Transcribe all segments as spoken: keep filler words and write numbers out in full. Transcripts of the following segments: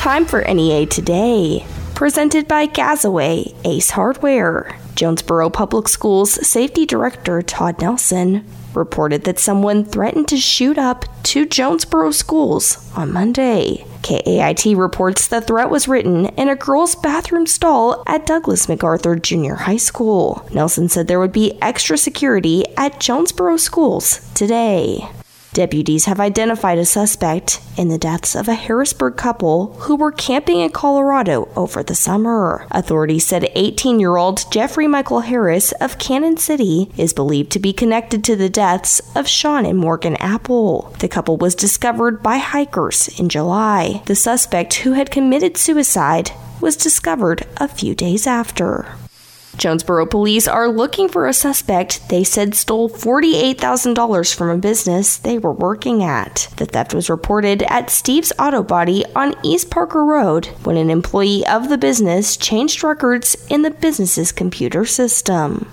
time for N E A Today, presented by Gazaway Ace Hardware. Jonesboro Public Schools Safety Director Todd Nelson reported that someone threatened to shoot up two Jonesboro schools on Monday. K A I T reports the threat was written in a girls' bathroom stall at Douglas MacArthur Junior High School. Nelson said there would be extra security at Jonesboro schools today. Deputies have identified a suspect in the deaths of a Harrisburg couple who were camping in Colorado over the summer. Authorities said eighteen-year-old Jeffrey Michael Harris of Cannon City is believed to be connected to the deaths of Sean and Morgan Apple. The couple was discovered by hikers in July. The suspect, who had committed suicide, was discovered a few days after. Jonesboro police are looking for a suspect they said stole forty-eight thousand dollars from a business they were working at. The theft was reported at Steve's Auto Body on East Parker Road when an employee of the business changed records in the business's computer system.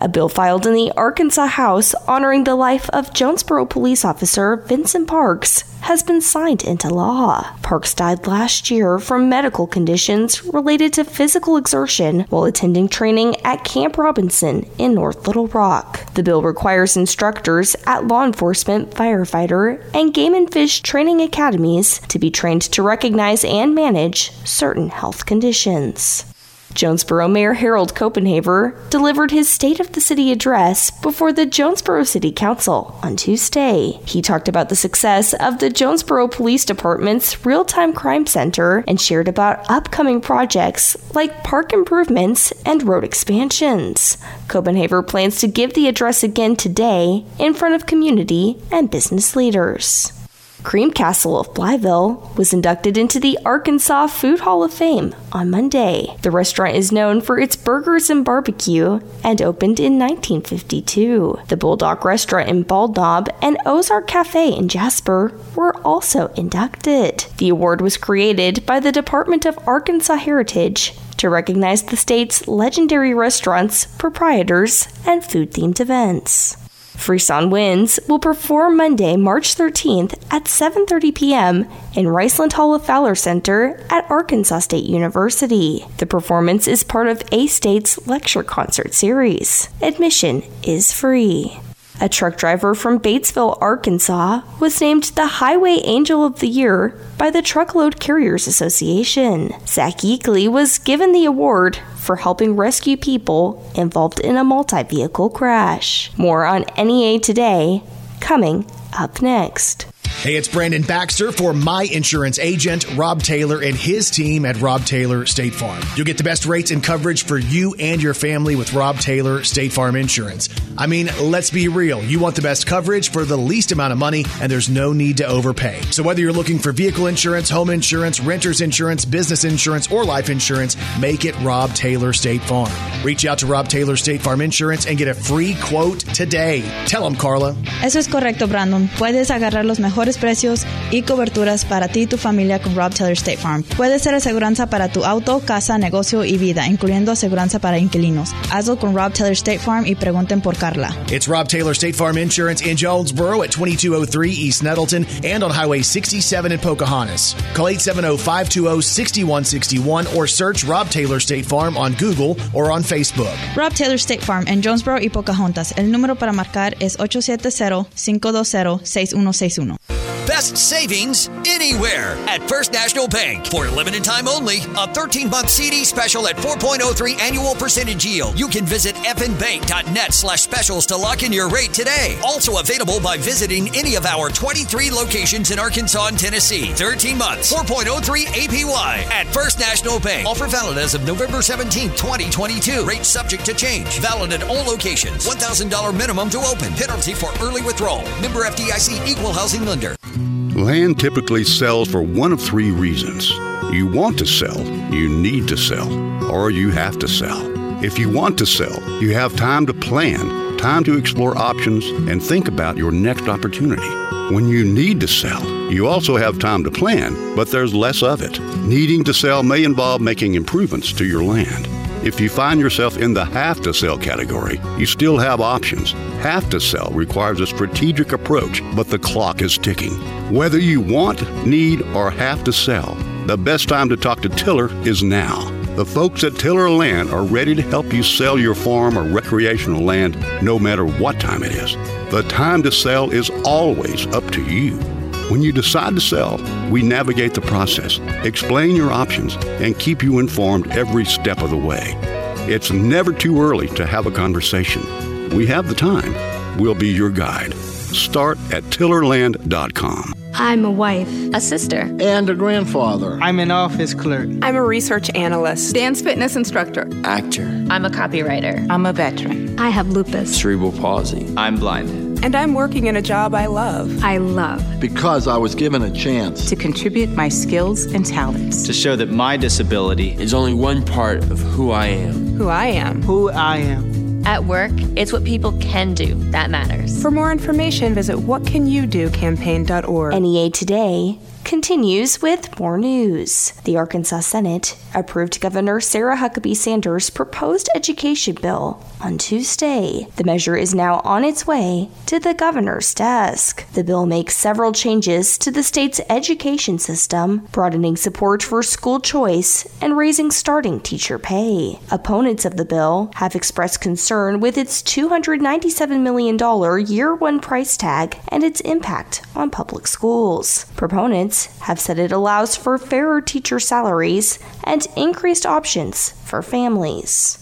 A bill filed in the Arkansas House honoring the life of Jonesboro police officer Vincent Parks has been signed into law. Parks died last year from medical conditions related to physical exertion while attending training at Camp Robinson in North Little Rock. The bill requires instructors at law enforcement, firefighter, and game and fish training academies to be trained to recognize and manage certain health conditions. Jonesboro Mayor Harold Copenhaver delivered his State of the City address before the Jonesboro City Council on Tuesday. He talked about the success of the Jonesboro Police Department's Real-Time Crime Center and shared about upcoming projects like park improvements and road expansions. Copenhaver plans to give the address again today in front of community and business leaders. Cream Castle of Blytheville was inducted into the Arkansas Food Hall of Fame on Monday. The restaurant is known for its burgers and barbecue and opened in nineteen fifty-two. The Bulldog Restaurant in Bald Knob and Ozark Cafe in Jasper were also inducted. The award was created by the Department of Arkansas Heritage to recognize the state's legendary restaurants, proprietors, and food-themed events. Freeson Winds will perform Monday, March thirteenth at seven thirty p.m. in Riceland Hall of Fowler Center at Arkansas State University. The performance is part of A-State's lecture concert series. Admission is free. A truck driver from Batesville, Arkansas, was named the Highway Angel of the Year by the Truckload Carriers Association. Zach Eakley was given the award for helping rescue people involved in a multi-vehicle crash. More on N E A Today, coming up next. Hey, it's Brandon Baxter for my insurance agent, Rob Taylor, and his team at Rob Taylor State Farm. You'll get the best rates and coverage for you and your family with Rob Taylor State Farm Insurance. I mean, let's be real. You want the best coverage for the least amount of money, and there's no need to overpay. So whether you're looking for vehicle insurance, home insurance, renter's insurance, business insurance, or life insurance, make it Rob Taylor State Farm. Reach out to Rob Taylor State Farm Insurance and get a free quote today. Tell them, Carla. Eso es correcto, Brandon. Puedes agarrar los mejores precios y coberturas para ti y tu familia con Rob Taylor State Farm. Puede ser aseguranza para tu auto, casa, negocio y vida, incluyendo aseguranza para inquilinos. Hazlo con Rob Taylor State Farm y pregunten por Carla. It's Rob Taylor State Farm Insurance in Jonesboro at twenty-two oh three East Nettleton and on Highway sixty-seven in Pocahontas. Call eight seven zero, five two zero, six one six one or search Rob Taylor State Farm on Google or on Facebook. Rob Taylor State Farm en Jonesboro y Pocahontas. El número para marcar es eight seven zero, five two zero, six one six one. Best savings anywhere at First National Bank. For a limited time only, a thirteen-month C D special at four point oh three annual percentage yield. You can visit fnbank.net slash specials to lock in your rate today. Also available by visiting any of our twenty-three locations in Arkansas and Tennessee. thirteen months, four point oh three A P Y at First National Bank. Offer valid as of November seventeenth, twenty twenty-two. Rate subject to change. Valid at all locations. one thousand dollars minimum to open. Penalty for early withdrawal. Member F D I C, Equal Housing Lender. Land typically sells for one of three reasons. You want to sell, you need to sell, or you have to sell. If you want to sell, you have time to plan, time to explore options, and think about your next opportunity. When you need to sell, you also have time to plan, but there's less of it. Needing to sell may involve making improvements to your land. If you find yourself in the have-to-sell category, you still have options. Have-to-sell requires a strategic approach, but the clock is ticking. Whether you want, need, or have to sell, The best time to talk to Tiller is now. The folks at Tiller Land are ready to help you sell your farm or recreational land no matter what time it is. The time to sell is always up to you. When you decide to sell, we navigate the process, explain your options, and keep you informed every step of the way. It's never too early to have a conversation. We have the time. We'll be your guide. Start at tiller land dot com. I'm a wife, a sister, and a grandfather. I'm an office clerk. I'm a research analyst, dance fitness instructor, actor. I'm a copywriter. I'm a veteran. I have lupus, cerebral palsy. I'm blind. And I'm working in a job I love. I love. Because I was given a chance to contribute my skills and talents. To show that my disability is only one part of who I am. Who I am. Who I am. At work, it's what people can do that matters. For more information, visit what can you do campaign dot org. N E A Today continues with more news. The Arkansas Senate approved Governor Sarah Huckabee Sanders' proposed education bill on Tuesday. The measure is now on its way to the governor's desk. The bill makes several changes to the state's education system, broadening support for school choice and raising starting teacher pay. Opponents of the bill have expressed concern with its two hundred ninety-seven million dollars year-one price tag and its impact on public schools. Proponents have said it allows for fairer teacher salaries and increased options for families.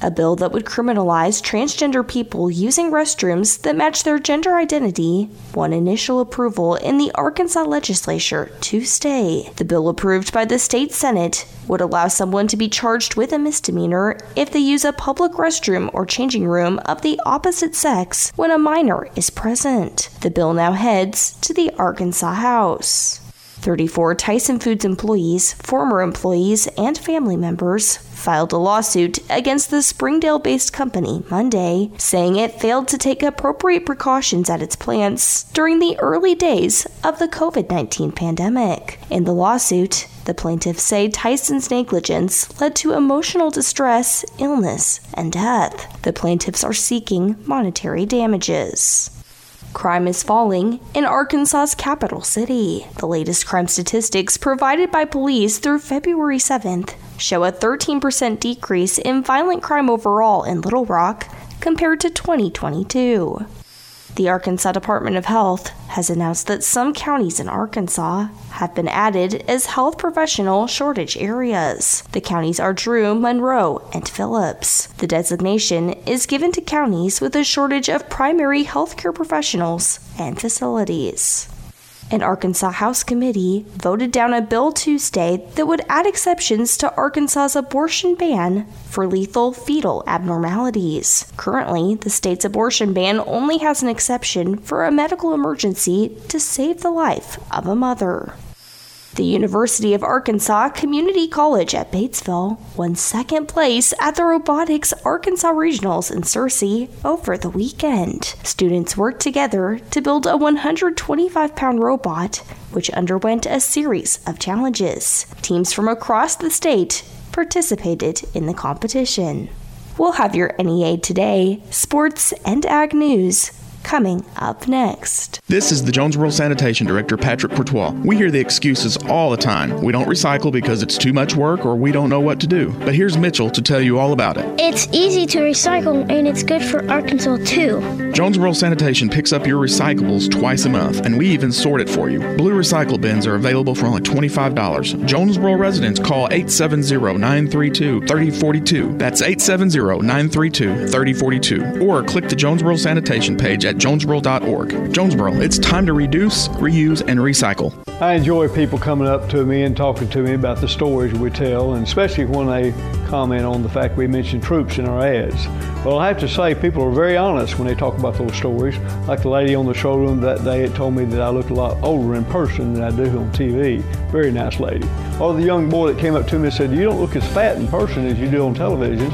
A bill that would criminalize transgender people using restrooms that match their gender identity won initial approval in the Arkansas legislature Tuesday. The bill approved by the state Senate would allow someone to be charged with a misdemeanor if they use a public restroom or changing room of the opposite sex when a minor is present. The bill now heads to the Arkansas House. thirty-four Tyson Foods employees, former employees, and family members filed a lawsuit against the Springdale-based company Monday, saying it failed to take appropriate precautions at its plants during the early days of the covid nineteen pandemic. In the lawsuit, the plaintiffs say Tyson's negligence led to emotional distress, illness, and death. The plaintiffs are seeking monetary damages. Crime is falling in Arkansas's capital city. The latest crime statistics provided by police through February seventh show a thirteen percent decrease in violent crime overall in Little Rock compared to twenty twenty-two. The Arkansas Department of Health has announced that some counties in Arkansas have been added as health professional shortage areas. The counties are Drew, Monroe, and Phillips. The designation is given to counties with a shortage of primary healthcare professionals and facilities. An Arkansas House committee voted down a bill Tuesday that would add exceptions to Arkansas's abortion ban for lethal fetal abnormalities. Currently, the state's abortion ban only has an exception for a medical emergency to save the life of a mother. The University of Arkansas Community College at Batesville won second place at the Robotics Arkansas Regionals in Searcy over the weekend. Students worked together to build a one hundred twenty-five pound robot, which underwent a series of challenges. Teams from across the state participated in the competition. We'll have your N E A Today, sports, and ag news coming up next. This is the Jonesboro Sanitation Director, Patrick Courtois. We hear the excuses all the time. We don't recycle because it's too much work or we don't know what to do. But here's Mitchell to tell you all about it. It's easy to recycle and it's good for Arkansas too. Jonesboro Sanitation picks up your recyclables twice a month and we even sort it for you. Blue recycle bins are available for only twenty-five dollars. Jonesboro residents call eight seven zero, nine three two, three zero four two. That's eight seven zero, nine three two, three zero four two. Or click the Jonesboro Sanitation page at jonesboro dot org. Jonesboro, it's time to reduce, reuse, and recycle. I enjoy people coming up to me and talking to me about the stories we tell, and especially when they comment on the fact we mention troops in our ads. Well, I have to say, people are very honest when they talk about those stories. Like the lady on the showroom that day, it told me that I looked a lot older in person than I do on T V. Very nice lady. Or the young boy that came up to me and said, you don't look as fat in person as you do on television.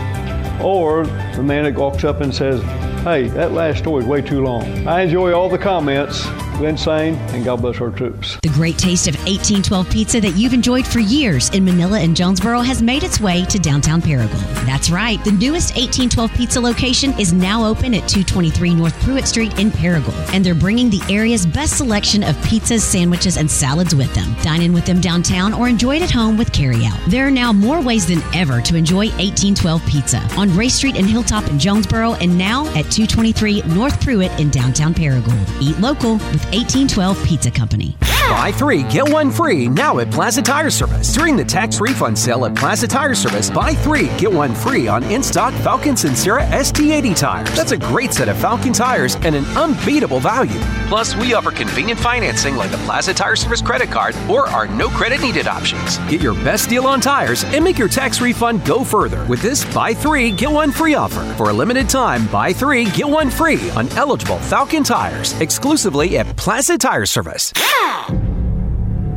Or the man that walks up and says, hey, that last story is way too long. I enjoy all the comments. Insane, and God bless our troops. The great taste of eighteen twelve Pizza that you've enjoyed for years in Manila and Jonesboro has made its way to downtown Paragould. That's right. The newest eighteen twelve Pizza location is now open at two twenty-three North Pruitt Street in Paragould, and they're bringing the area's best selection of pizzas, sandwiches, and salads with them. Dine in with them downtown or enjoy it at home with carryout. There are now more ways than ever to enjoy eighteen twelve Pizza on Ray Street and Hilltop in Jonesboro, and now at two twenty-three North Pruitt in downtown Paragould. Eat local with eighteen twelve Pizza Company. Buy three, get one free now at Plaza Tire Service. During the tax refund sale at Plaza Tire Service, buy three, get one free on in-stock Falcon Sincera S T eighty tires. That's a great set of Falcon tires and an unbeatable value. Plus, we offer convenient financing like the Plaza Tire Service credit card or our no credit needed options. Get your best deal on tires and make your tax refund go further with this buy three, get one free offer. For a limited time, buy three, get one free on eligible Falcon tires exclusively at Plaza Tire Service. Yeah!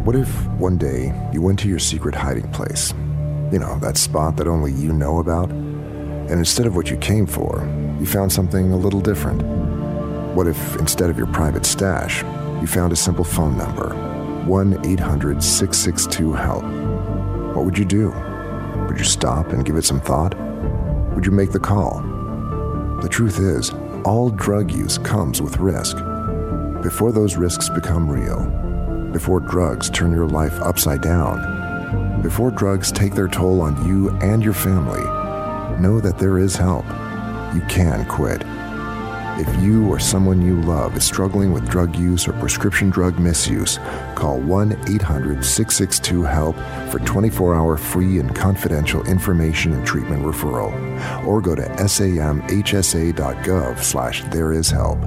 What if one day you went to your secret hiding place? You know, that spot that only you know about? And instead of what you came for, you found something a little different. What if instead of your private stash, you found a simple phone number, one eight hundred six six two HELP? What would you do? Would you stop and give it some thought? Would you make the call? The truth is, all drug use comes with risk. Before those risks become real, before drugs turn your life upside down, before drugs take their toll on you and your family, know that there is help. You can quit. If you or someone you love is struggling with drug use or prescription drug misuse, call one eight hundred six six two HELP for twenty-four hour free and confidential information and treatment referral, or go to samhsa.gov slash there is help.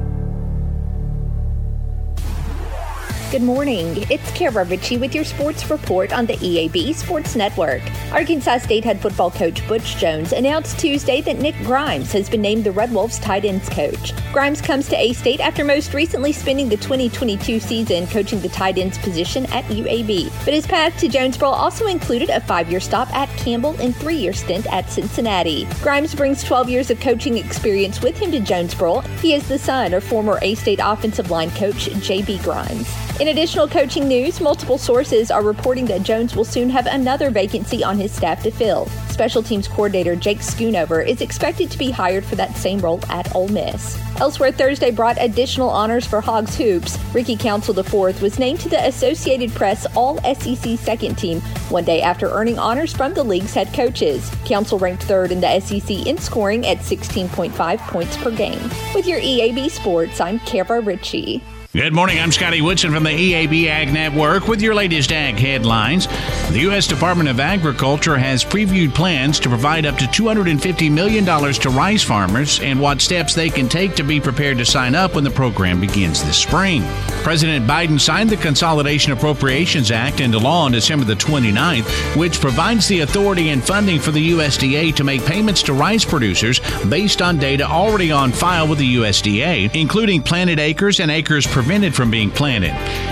Good morning. It's Kara Ritchie with your sports report on the E A B Sports Network. Arkansas State head football coach Butch Jones announced Tuesday that Nick Grimes has been named the Red Wolves tight ends coach. Grimes comes to A-State after most recently spending the twenty twenty-two season coaching the tight ends position at U A B. But his path to Jonesboro also included a five-year stop at Campbell and three-year stint at Cincinnati. Grimes brings twelve years of coaching experience with him to Jonesboro. He is the son of former A-State offensive line coach J B Grimes. In additional coaching news, multiple sources are reporting that Jones will soon have another vacancy on his staff to fill. Special teams coordinator Jake Schoonover is expected to be hired for that same role at Ole Miss. Elsewhere, Thursday brought additional honors for Hogs Hoops. Ricky Council the fourth was named to the Associated Press All-S E C Second Team one day after earning honors from the league's head coaches. Council ranked third in the S E C in scoring at sixteen point five points per game. With your E A B Sports, I'm Kara Ritchie. Good morning, I'm Scotty Woodson from the E A B Ag Network with your latest ag headlines. The U S Department of Agriculture has previewed plans to provide up to two hundred fifty million dollars to rice farmers and what steps they can take to be prepared to sign up when the program begins this spring. President Biden signed the Consolidation Appropriations Act into law on December the twenty-ninth, which provides the authority and funding for the U S D A to make payments to rice producers based on data already on file with the U S D A, including planted acres and acres per prevented from being planted.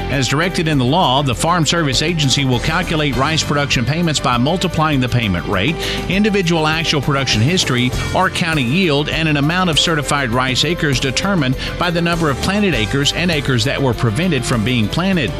As directed in the law, the Farm Service Agency will calculate rice production payments by multiplying the payment rate, individual actual production history, or county yield, and an amount of certified rice acres determined by the number of planted acres and acres that were prevented from being planted.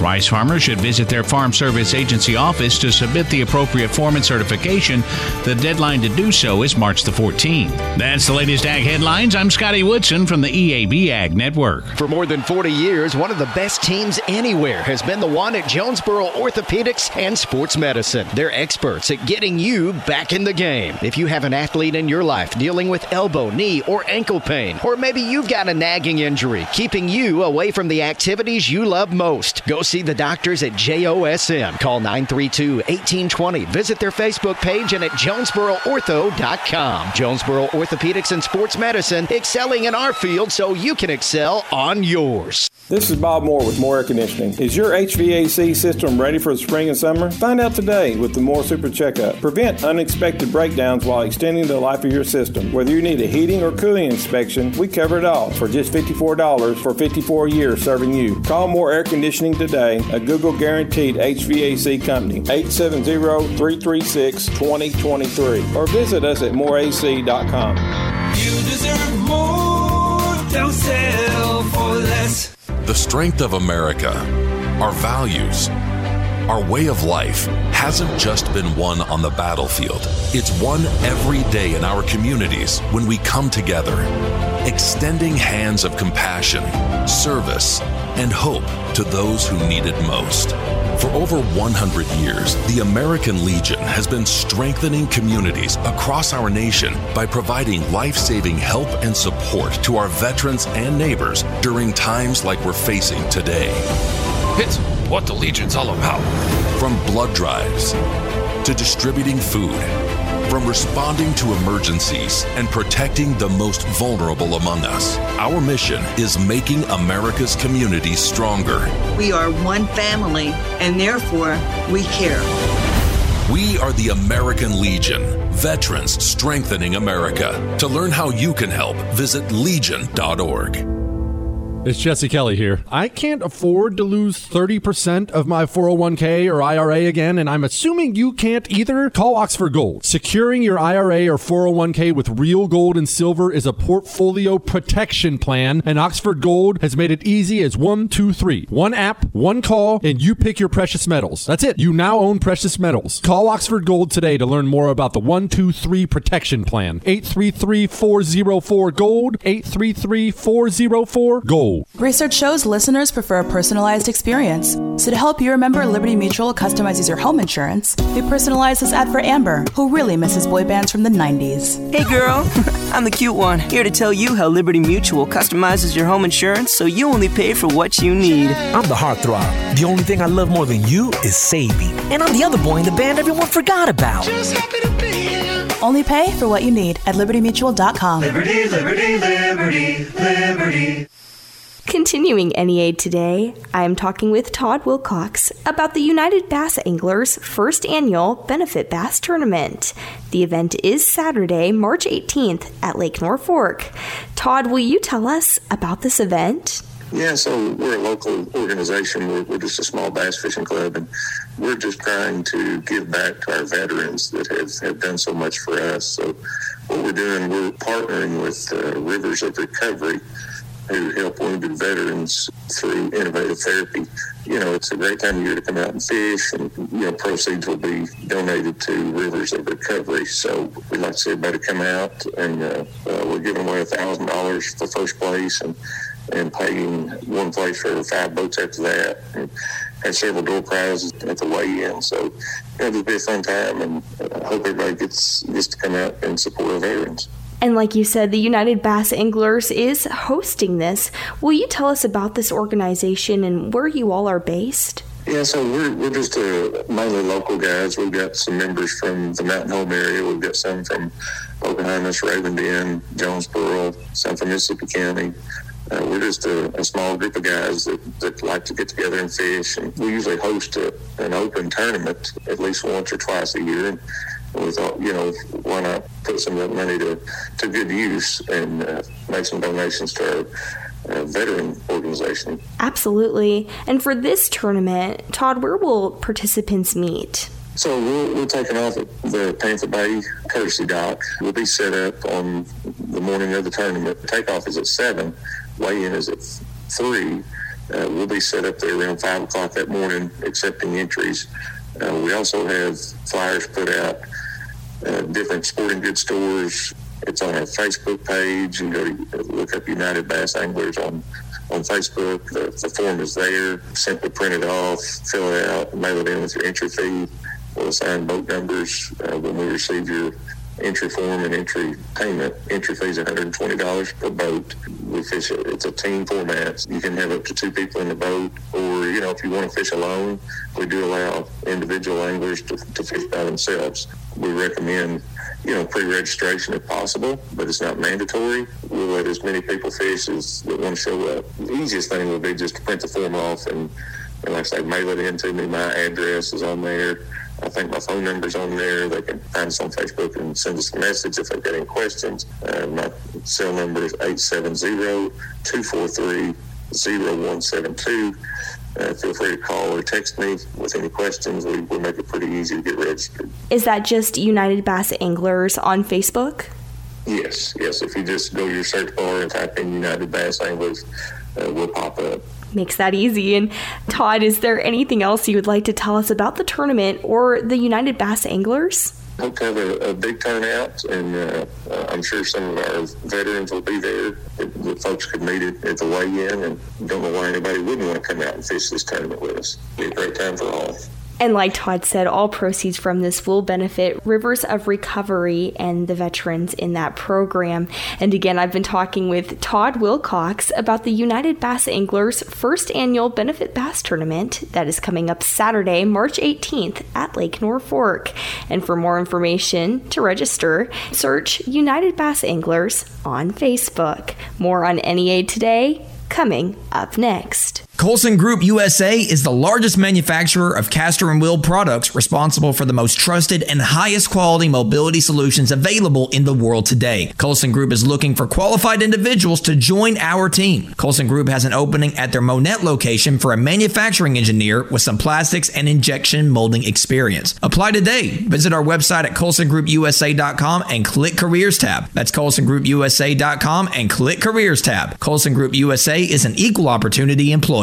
Rice farmers should visit their Farm Service Agency office to submit the appropriate form and certification. The deadline to do so is March the fourteenth. That's the latest Ag Headlines. I'm Scotty Woodson from the E A B Ag Network. For more than forty years, one of the best teams anywhere has been the one at Jonesboro Orthopedics and Sports Medicine. They're experts at getting you back in the game. If you have an athlete in your life dealing with elbow, knee, or ankle pain, or maybe you've got a nagging injury keeping you away from the activities you love most, go see the doctors at J O S M. Call nine three two, one eight two zero. Visit their Facebook page and at jonesboro ortho dot com. Jonesboro Orthopedics and Sports Medicine, excelling in our field so you can excel on yours. This is Bob Moore with Moore Air Conditioning. Is your H V A C system ready for the spring and summer? Find out today with the Moore Super Checkup. Prevent unexpected breakdowns while extending the life of your system. Whether you need a heating or cooling inspection, we cover it all for just fifty-four dollars for fifty-four years serving you. Call Moore Air Conditioning today, a Google guaranteed H V A C company, eight seven zero, three three six, two zero two three, or visit us at moore a c dot com. You deserve more. Don't settle for less. The strength of America, our values, our way of life hasn't just been won on the battlefield. It's won every day in our communities when we come together, extending hands of compassion, service, and hope to those who need it most. For over one hundred years, the American Legion has been strengthening communities across our nation by providing life-saving help and support to our veterans and neighbors during times like we're facing today. It's what the Legion's all about. From blood drives, to distributing food, from responding to emergencies and protecting the most vulnerable among us. Our mission is making America's communities stronger. We are one family, and therefore we care. We are the American Legion, veterans strengthening America. To learn how you can help, visit legion dot org. It's Jesse Kelly here. I can't afford to lose thirty percent of my four oh one k or I R A again, and I'm assuming you can't either. Call Oxford Gold. Securing your I R A or four oh one k with real gold and silver is a portfolio protection plan, and Oxford Gold has made it easy as one, two, three. One app, one call, and you pick your precious metals. That's it. You now own precious metals. Call Oxford Gold today to learn more about the one two three protection plan. eight three three, four oh four, GOLD, eight three three, four oh four, GOLD. Research shows listeners prefer a personalized experience. So to help you remember, Liberty Mutual customizes your home insurance. They personalize this ad for Amber, who really misses boy bands from the nineties. Hey girl, I'm the cute one, here to tell you how Liberty Mutual customizes your home insurance so you only pay for what you need. I'm the heartthrob. The only thing I love more than you is Savvy. And I'm the other boy in the band everyone forgot about. Just happy to be here. Only pay for what you need at liberty mutual dot com. Liberty, liberty, liberty, liberty. Continuing N E A Today, I am talking with Todd Wilcox about the United Bass Anglers' first annual Benefit Bass Tournament. The event is Saturday, March eighteenth at Lake Norfork. Todd, will you tell us about this event? Yeah, so we're a local organization. We're, we're just a small bass fishing club, and we're just trying to give back to our veterans that have, have done so much for us. So what we're doing, we're partnering with uh, Rivers of Recovery, who help wounded veterans through innovative therapy. You know, it's a great time of year to come out and fish, and, you know, proceeds will be donated to Rivers of Recovery. So we'd like to see everybody come out, and uh, uh, we're giving away one thousand dollars for first place and, and paying one place for five boats after that. And had several door prizes at the weigh-in. So, you know, it'll be a fun time, and I hope everybody gets, gets to come out and support our veterans. And like you said, the United Bass Anglers is hosting this. Will you tell us about this organization and where you all are based? Yeah, so we're we're just uh, mainly local guys. We've got some members from the Mountain Home area. We've got some from Pocahontas, Raven Den, Jonesboro, South Mississippi County. Uh, we're just a, a small group of guys that, that like to get together and fish. And we usually host a, an open tournament at least once or twice a year. We thought, you know, why not put some of that money to, to good use and uh, make some donations to our uh, veteran organization. Absolutely. And for this tournament, Todd, where will participants meet? So we'll, we're taking off at the Panther Bay courtesy dock. We'll be set up on the morning of the tournament. Takeoff is at seven. Weigh-in is at three. Uh, we'll be set up there around five o'clock that morning accepting entries. Uh, we also have flyers put out, uh, different sporting goods stores. It's on our Facebook page. You can go to, look up United Bass Anglers on, on Facebook. The, the form is there. Simply print it off, fill it out, mail it in with your entry fee. We'll assign boat numbers uh, when we receive your entry form and entry payment. Entry fee is one hundred twenty dollars per boat. We fish it. It's a team format. You can have up to two people in the boat, or, you know, if you want to fish alone, we do allow individual anglers to, to fish by themselves. We recommend, you know, pre-registration if possible, but it's not mandatory. We'll let as many people fish as that want to show up. The easiest thing would be just to print the form off and, and like I say, mail it in to me. My address is on there. I think my phone number's on there. They can find us on Facebook and send us a message if they've got any questions. Uh, my cell number is eight seven zero, two four three, zero one seven two. Uh, feel free to call or text me with any questions. We, we make it pretty easy to get registered. Is that just United Bass Anglers on Facebook? Yes, yes. If you just go to your search bar and type in United Bass Anglers, uh, we'll pop up. makes that easy. And Todd, is there anything else you would like to tell us about the tournament or the United Bass Anglers? I hope to have a, a big turnout, and uh, I'm sure some of our veterans will be there that, that folks could meet at, at the weigh-in, and don't know why anybody wouldn't want to come out and fish this tournament with us. It'll be a great time for all. And like Todd said, all proceeds from this will benefit Rivers of Recovery and the veterans in that program. And again, I've been talking with Todd Wilcox about the United Bass Anglers' first annual Benefit Bass Tournament that is coming up Saturday, March eighteenth at Lake Norfork. And for more information to register, search United Bass Anglers on Facebook. More on N E A Today coming up next. Colson Group U S A is the largest manufacturer of caster and wheel products, responsible for the most trusted and highest quality mobility solutions available in the world today. Colson Group is looking for qualified individuals to join our team. Colson Group has an opening at their Monette location for a manufacturing engineer with some plastics and injection molding experience. Apply today. Visit our website at colson group u s a dot com and click Careers tab. That's colson group u s a dot com and click Careers tab. Colson Group U S A is an equal opportunity employer.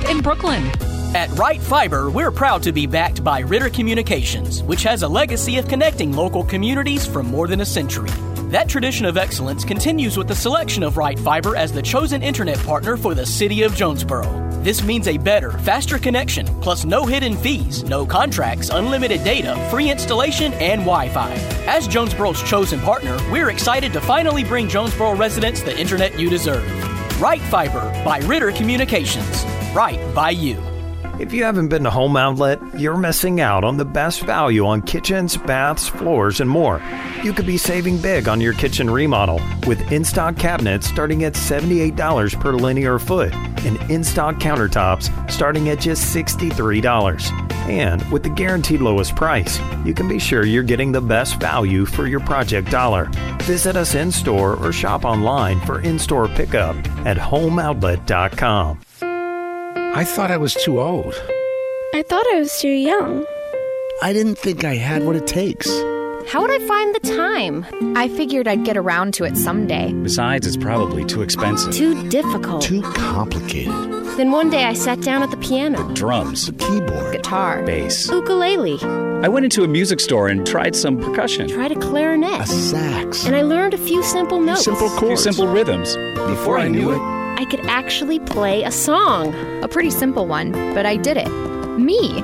in Brooklyn. At Wright Fiber, we're proud to be backed by Ritter Communications, which has a legacy of connecting local communities for more than a century. That tradition of excellence continues with the selection of Wright Fiber as the chosen internet partner for the city of Jonesboro. This means a better, faster connection, plus no hidden fees, no contracts, unlimited data, free installation, and Wi-Fi. As Jonesboro's chosen partner, we're excited to finally bring Jonesboro residents the internet you deserve. Wright Fiber by Ritter Communications. Right by you. If you haven't been to Home Outlet, you're missing out on the best value on kitchens, baths, floors, and more. You could be saving big on your kitchen remodel with in-stock cabinets starting at seventy-eight dollars per linear foot and in-stock countertops starting at just sixty-three dollars. And with the guaranteed lowest price, you can be sure you're getting the best value for your project dollar. Visit us in-store or shop online for in-store pickup at home outlet dot com. I thought I was too old. I thought I was too young. I didn't think I had what it takes. How would I find the time? I figured I'd get around to it someday. Besides, it's probably too expensive. Too difficult. Too complicated. Then one day I sat down at the piano. The drums. The keyboard. Guitar. Bass. Ukulele. I went into a music store and tried some percussion. Tried a clarinet. A sax. And I learned a few simple notes. Simple chords. Few simple rhythms. Before, Before I knew it, I could actually play a song. A pretty simple one, but I did it. Me.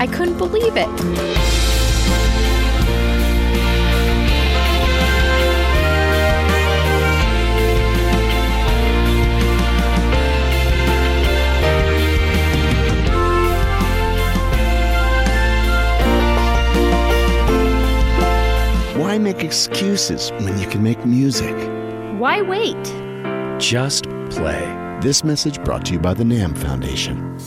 I couldn't believe it. Why make excuses when you can make music? Why wait? Just play. This message brought to you by the N A M Foundation.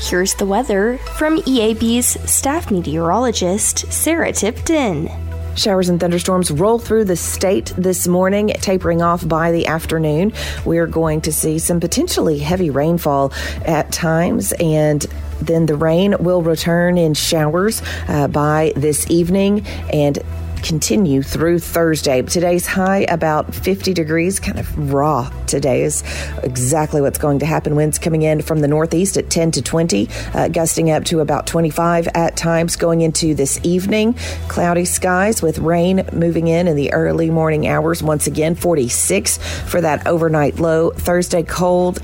Here's the weather from E A B's staff meteorologist, Sarah Tipton. Showers and thunderstorms roll through the state this morning, tapering off by the afternoon. We're going to see some potentially heavy rainfall at times, and then the rain will return in showers uh, by this evening and continue through Thursday. Today's high about fifty degrees, kind of raw today is exactly what's going to happen. Winds coming in from the northeast at ten to twenty, uh, gusting up to about twenty-five at times going into this evening. Cloudy skies with rain moving in in the early morning hours. Once again, forty-six for that overnight low. Thursday, cold,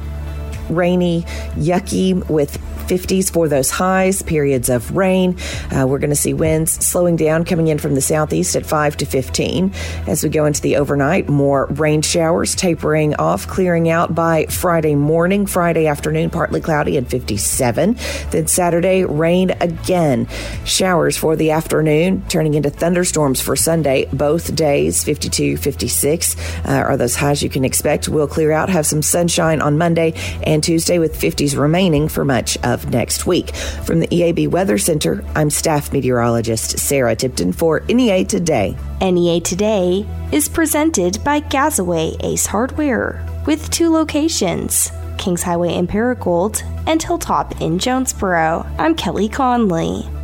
rainy, yucky with fifties for those highs, periods of rain. Uh, we're going to see winds slowing down, coming in from the southeast at five to fifteen. As we go into the overnight, more rain showers tapering off, clearing out by Friday morning. Friday afternoon, partly cloudy and fifty-seven. Then Saturday, rain again. Showers for the afternoon, turning into thunderstorms for Sunday. Both days, fifty-two, fifty-six uh, are those highs you can expect. We'll clear out, have some sunshine on Monday and Tuesday with fifties remaining for much of next week. From the E A B Weather Center, I'm staff meteorologist Sarah Tipton for N E A Today. N E A Today is presented by Gazaway Ace Hardware with two locations, Kings Highway in Paragould and Hilltop in Jonesboro. I'm Kelly Conley.